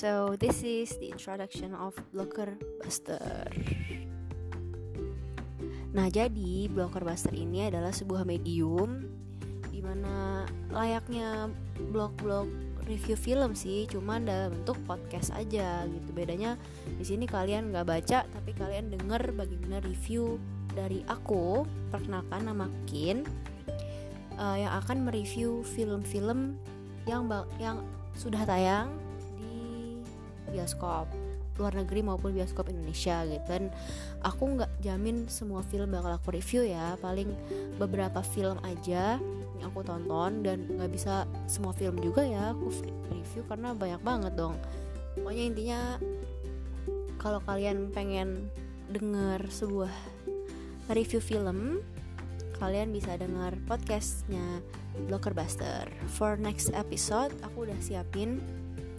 So this is the introduction of Blocker Buster. Nah, jadi Blocker Buster ini adalah sebuah medium dimana layaknya blog-blog review film sih, cuman dalam bentuk podcast aja gitu. Bedanya di sini kalian nggak baca, tapi kalian denger bagaimana review dari aku. Perkenalkan, nama Kin, yang akan mereview film-film yang sudah tayang di bioskop luar negeri maupun bioskop Indonesia gitu. Dan aku nggak jamin semua film bakal aku review ya, paling beberapa film aja yang aku tonton, dan nggak bisa semua film juga ya aku review karena banyak banget dong. Pokoknya intinya kalau kalian pengen dengar sebuah review film, kalian bisa dengar podcastnya Blocker Buster. For next episode aku udah siapin,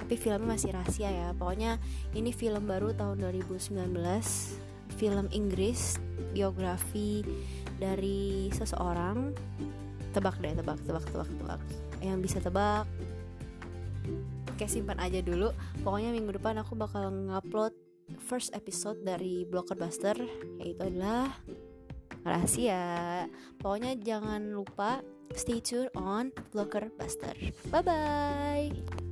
tapi filmnya masih rahasia ya. Pokoknya ini film baru tahun 2019, film Inggris, biografi dari seseorang. Tebak deh, tebak. Yang bisa tebak, oke simpan aja dulu. Pokoknya minggu depan aku bakal ngupload first episode dari Blocker Buster, yaitu adalah rahasia. Pokoknya jangan lupa stay tuned on Blocker Buster. Bye bye.